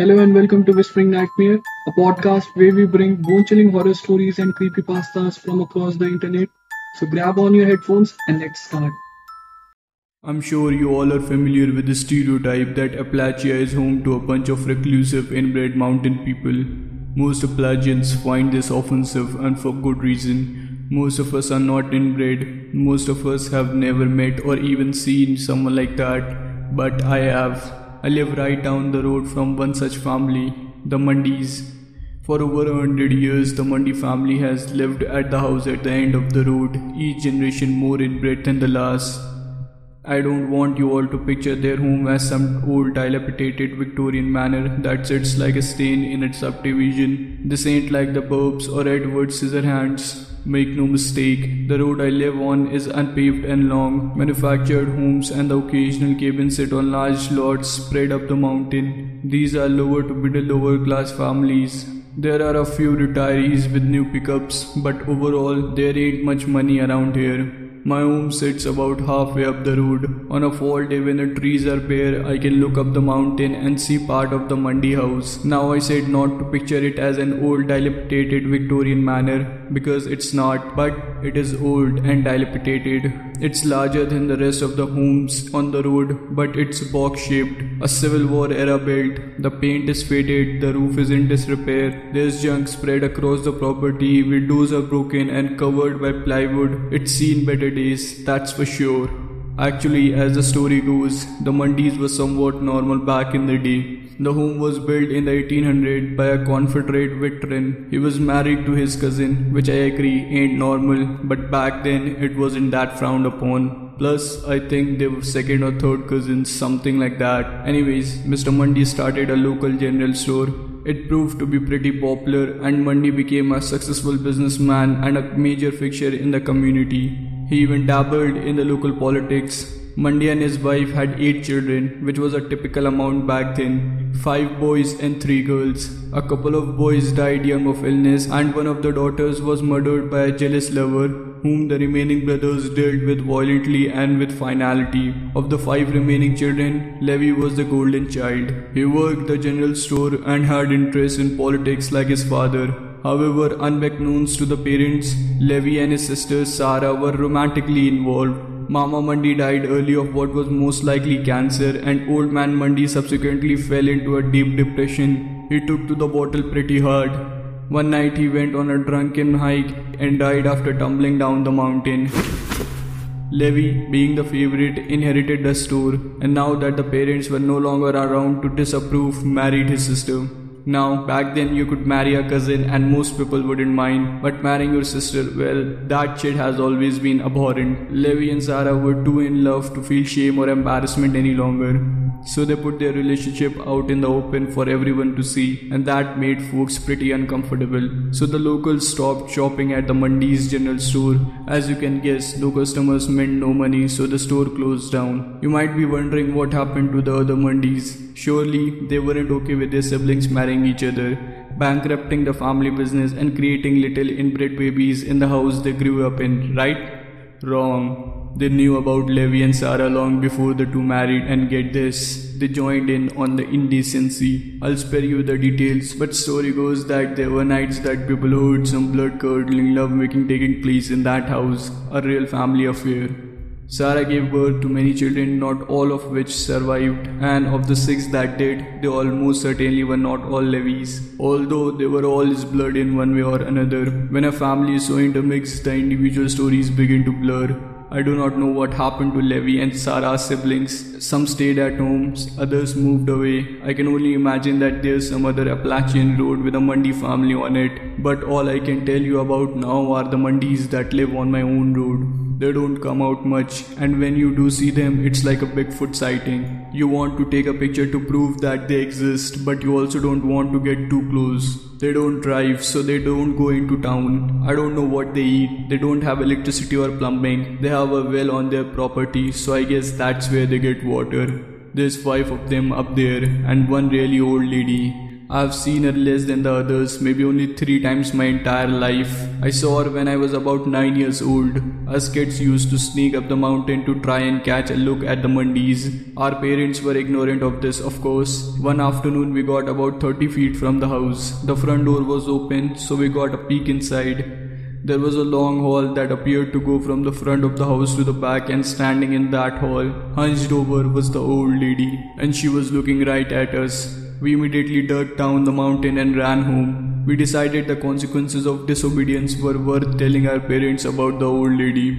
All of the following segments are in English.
Hello and welcome to Whispering Nightmare, a podcast where we bring bone-chilling horror stories and creepypastas from across the internet. So grab on your headphones and let's start. I'm sure you all are familiar with the stereotype that Appalachia is home to a bunch of reclusive inbred mountain people. Most Appalachians find this offensive and for good reason. Most of us are not inbred. Most of us have never met or even seen someone like that. But I have. I live right down the road from one such family, the Mundys. For over 100 years, the Mundy family has lived at the house at the end of the road, each generation more inbred than the last. I don't want you all to picture their home as some old dilapidated Victorian manor that sits like a stain in its subdivision. This ain't like the Burbs or Edward Scissorhands. Make no mistake, the road I live on is unpaved and long. Manufactured homes and the occasional cabin sit on large lots spread up the mountain. These are lower to middle lower class families. There are a few retirees with new pickups, but overall there ain't much money around here. My home sits about halfway up the road. On a fall day when the trees are bare, I can look up the mountain and see part of the Mundy house. Now I said not to picture it as an old dilapidated Victorian manor, because it's not, but it is old and dilapidated. It's larger than the rest of the homes on the road, but it's box-shaped, a Civil War era built. The paint is faded, the roof is in disrepair, there's junk spread across the property, windows are broken and covered by plywood. It's seen better days, that's for sure. Actually, as the story goes, the Mundys were somewhat normal back in the day. The home was built in the 1800s by a Confederate veteran. He was married to his cousin, which I agree ain't normal, but back then it wasn't that frowned upon. Plus, I think they were second or third cousins, something like that. Anyways, Mr. Mundy started a local general store. It proved to be pretty popular and Mundy became a successful businessman and a major fixture in the community. He even dabbled in the local politics. Mundy and his wife had 8 children, which was a typical amount back then. 5 boys and 3 girls. A couple of boys died young of illness and one of the daughters was murdered by a jealous lover, whom the remaining brothers dealt with violently and with finality. Of the 5 remaining children, Levi was the golden child. He worked the general store and had interest in politics like his father. However, unbeknownst to the parents, Levi and his sister Sarah were romantically involved. Mama Mundy died early of what was most likely cancer, and old man Mundy subsequently fell into a deep depression. He took to the bottle pretty hard. One night he went on a drunken hike and died after tumbling down the mountain. Levi, being the favorite, inherited the store, and now that the parents were no longer around to disapprove, married his sister. Now, back then you could marry a cousin and most people wouldn't mind, but marrying your sister, well, that shit has always been abhorrent. Levi and Sarah were too in love to feel shame or embarrassment any longer. So they put their relationship out in the open for everyone to see, and that made folks pretty uncomfortable. So the locals stopped shopping at the Mundys general store. As you can guess, no customers meant no money, so the store closed down. You might be wondering what happened to the other Mundys. Surely, they weren't okay with their siblings marrying each other, bankrupting the family business and creating little inbred babies in the house they grew up in, right? Wrong. They knew about Levi and Sarah long before the two married, and get this, they joined in on the indecency. I'll spare you the details, but story goes that there were nights that people heard some blood-curdling lovemaking taking place in that house, a real family affair. Sarah gave birth to many children, not all of which survived, and of the 6 that did, they almost certainly were not all Levi's, although they were all his blood in one way or another. When a family is so intermixed, the individual stories begin to blur. I do not know what happened to Levi and Sarah's siblings. Some stayed at homes, others moved away. I can only imagine that there's some other Appalachian road with a Mundy family on it, but all I can tell you about now are the Mundys that live on my own road. They don't come out much, and when you do see them, it's like a Bigfoot sighting. You want to take a picture to prove that they exist, but you also don't want to get too close. They don't drive, so they don't go into town. I don't know what they eat. They don't have electricity or plumbing. They have a well on their property, so I guess that's where they get water. There's 5 of them up there, and one really old lady. I've seen her less than the others, maybe only 3 times my entire life. I saw her when I was about 9 years old. Us kids used to sneak up the mountain to try and catch a look at the Mundys. Our parents were ignorant of this, of course. One afternoon we got about 30 feet from the house. The front door was open, so we got a peek inside. There was a long hall that appeared to go from the front of the house to the back, and standing in that hall, hunched over, was the old lady, and she was looking right at us. We immediately ducked down the mountain and ran home. We decided the consequences of disobedience were worth telling our parents about the old lady.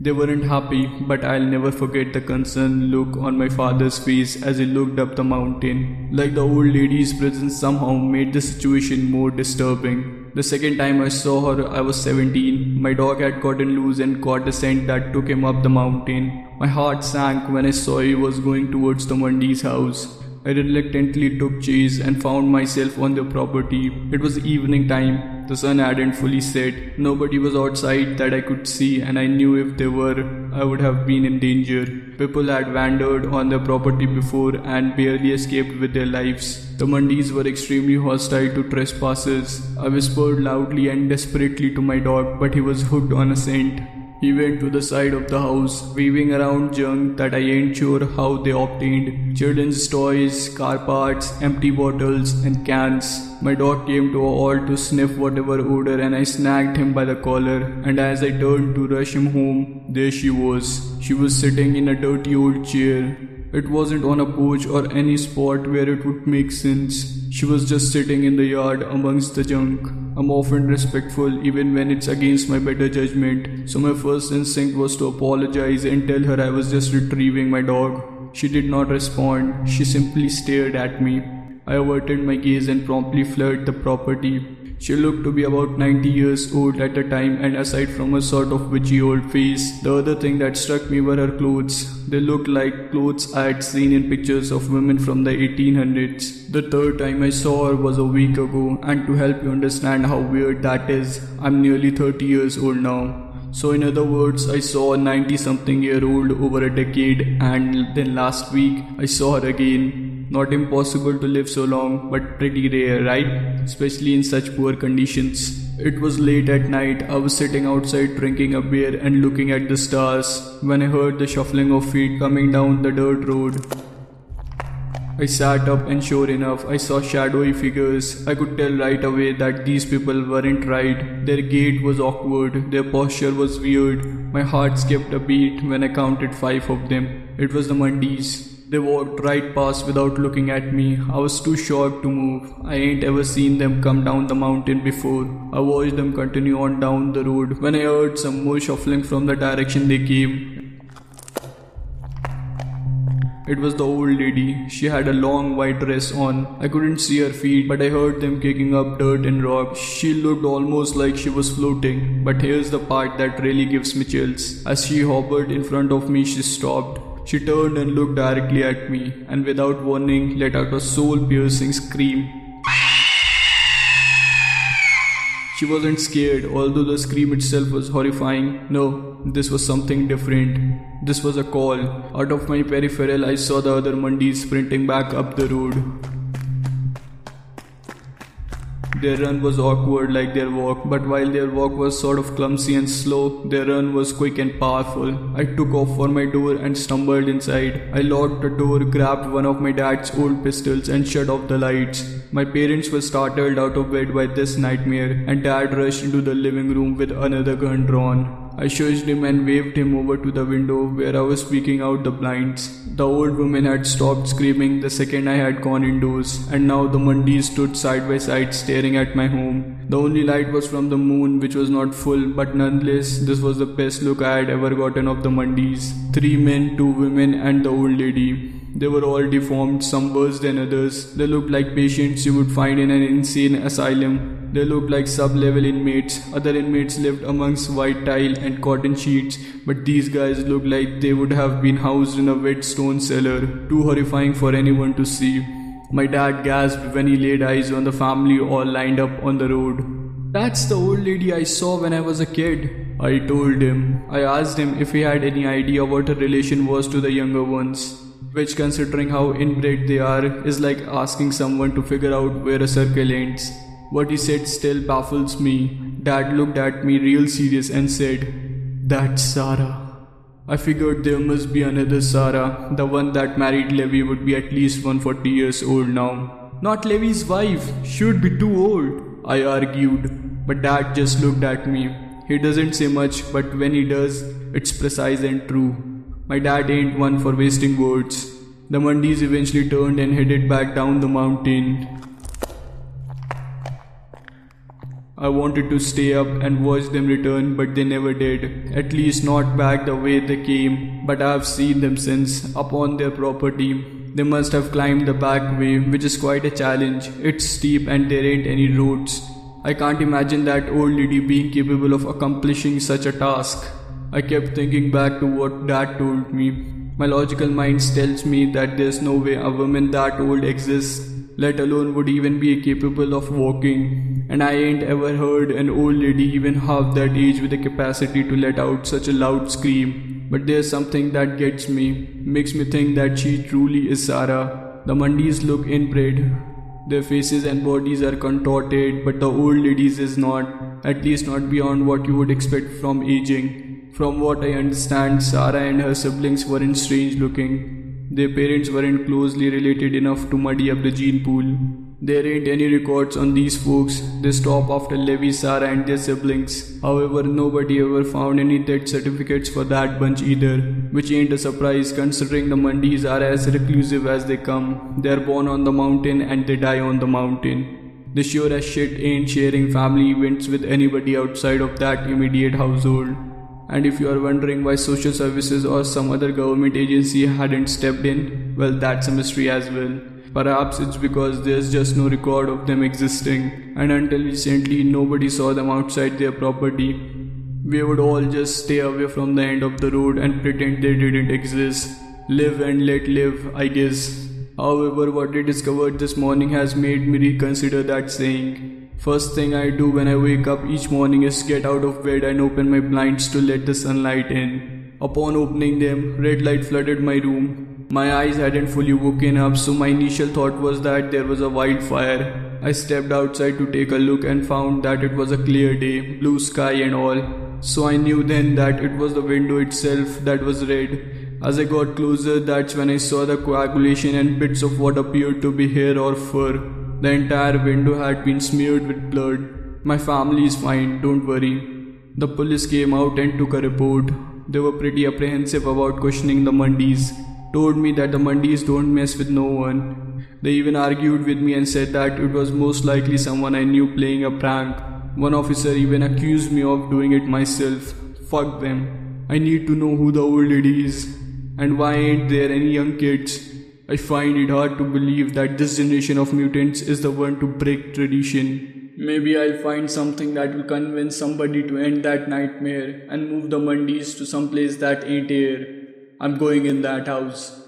They weren't happy, but I'll never forget the concerned look on my father's face as he looked up the mountain. Like the old lady's presence somehow made the situation more disturbing. The second time I saw her, I was 17. My dog had gotten loose and caught a scent that took him up the mountain. My heart sank when I saw he was going towards the Mundys' house. I reluctantly took chase and found myself on their property. It was evening time. The sun hadn't fully set. Nobody was outside that I could see, and I knew if they were, I would have been in danger. People had wandered on their property before and barely escaped with their lives. The Mundys were extremely hostile to trespassers. I whispered loudly and desperately to my dog, but he was hooked on a scent. He went to the side of the house, waving around junk that I ain't sure how they obtained. Children's toys, car parts, empty bottles and cans. My dog came to a halt to sniff whatever odor, and I snagged him by the collar, and as I turned to rush him home, there she was. She was sitting in a dirty old chair. It wasn't on a porch or any spot where it would make sense. She was just sitting in the yard amongst the junk. I'm often respectful even when it's against my better judgment, so my first instinct was to apologize and tell her I was just retrieving my dog. She did not respond. She simply stared at me. I averted my gaze and promptly fled the property. She looked to be about 90 years old at the time, and aside from her sort of witchy old face, the other thing that struck me were her clothes. They looked like clothes I had seen in pictures of women from the 1800s. The third time I saw her was a week ago, and to help you understand how weird that is, I'm nearly 30 years old now. So in other words, I saw a 90-something-year-old over a decade, and then last week I saw her again. Not impossible to live so long, but pretty rare, right? Especially in such poor conditions. It was late at night. I was sitting outside drinking a beer and looking at the stars when I heard the shuffling of feet coming down the dirt road. I sat up, and sure enough, I saw shadowy figures. I could tell right away that these people weren't right. Their gait was awkward, their posture was weird. My heart skipped a beat when I counted 5 of them. It was the Mundys. They walked right past without looking at me. I was too shocked to move. I ain't ever seen them come down the mountain before. I watched them continue on down the road when I heard some more shuffling from the direction they came. It was the old lady. She had a long white dress on. I couldn't see her feet, but I heard them kicking up dirt and rocks. She looked almost like she was floating. But here's the part that really gives me chills. As she hovered in front of me, she stopped. She turned and looked directly at me, and without warning let out a soul-piercing scream. She wasn't scared, although the scream itself was horrifying. No, this was something different. This was a call. Out of my peripheral, I saw the other Mundys sprinting back up the road. Their run was awkward like their walk, but while their walk was sort of clumsy and slow, their run was quick and powerful. I took off for my door and stumbled inside. I locked the door, grabbed one of my dad's old pistols and shut off the lights. My parents were startled out of bed by this nightmare, and Dad rushed into the living room with another gun drawn. I shushed him and waved him over to the window where I was peeking out the blinds. The old woman had stopped screaming the second I had gone indoors, and now the Mundys stood side by side staring at my home. The only light was from the moon, which was not full, but nonetheless this was the best look I had ever gotten of the Mundys. 3 men, 2 women and the old lady. They were all deformed, some worse than others. They looked like patients you would find in an insane asylum. They looked like sub-level inmates. Other inmates lived amongst white tile and cotton sheets, but these guys looked like they would have been housed in a wet stone cellar. Too horrifying for anyone to see. My dad gasped when he laid eyes on the family all lined up on the road. "That's the old lady I saw when I was a kid," I told him. I asked him if he had any idea what her relation was to the younger ones. which, considering how inbred they are, is like asking someone to figure out where a circle ends. What he said still baffles me. Dad looked at me real serious and said, "That's Sarah." I figured there must be another Sarah. The one that married Levi would be at least 140 years old now. Not Levi's wife. She would be too old, I argued. But Dad just looked at me. He doesn't say much, but when he does, it's precise and true. My dad ain't one for wasting words. The Mundys eventually turned and headed back down the mountain. I wanted to stay up and watch them return, but they never did. At least not back the way they came, but I have seen them since, upon their property. They must have climbed the back way, which is quite a challenge. It's steep and there ain't any roads. I can't imagine that old lady being capable of accomplishing such a task. I kept thinking back to what Dad told me. My logical mind tells me that there's no way a woman that old exists, let alone would even be capable of walking, and I ain't ever heard an old lady even half that age with the capacity to let out such a loud scream. But there's something that gets me, makes me think that she truly is Sarah. The Mundys look inbred. Their faces and bodies are contorted, but the old lady's is not, at least not beyond what you would expect from aging. From what I understand, Sarah and her siblings weren't strange looking. Their parents weren't closely related enough to muddy up the gene pool. There ain't any records on these folks. They stop after Levi, Sarah and their siblings. However, nobody ever found any death certificates for that bunch either, which ain't a surprise considering the Mundys are as reclusive as they come. They're born on the mountain and they die on the mountain. They sure as shit ain't sharing family events with anybody outside of that immediate household. And if you are wondering why social services or some other government agency hadn't stepped in, well, that's a mystery as well. Perhaps it's because there's just no record of them existing, and until recently nobody saw them outside their property. We would all just stay away from the end of the road and pretend they didn't exist. Live and let live, I guess. However, what I discovered this morning has made me reconsider that saying. First thing I do when I wake up each morning is get out of bed and open my blinds to let the sunlight in. Upon opening them, red light flooded my room. My eyes hadn't fully woken up, so my initial thought was that there was a wildfire. I stepped outside to take a look and found that it was a clear day, blue sky and all. So I knew then that it was the window itself that was red. As I got closer, that's when I saw the coagulation and bits of what appeared to be hair or fur. The entire window had been smeared with blood. My family is fine, don't worry. The police came out and took a report. They were pretty apprehensive about questioning the Mundys. Told me that the Mundys don't mess with no one. They even argued with me and said that it was most likely someone I knew playing a prank. One officer even accused me of doing it myself. Fuck them. I need to know who the old lady is. And why ain't there any young kids? I find it hard to believe that this generation of mutants is the one to break tradition. Maybe I'll find something that will convince somebody to end that nightmare and move the Mundys to some place that ain't here. I'm going in that house.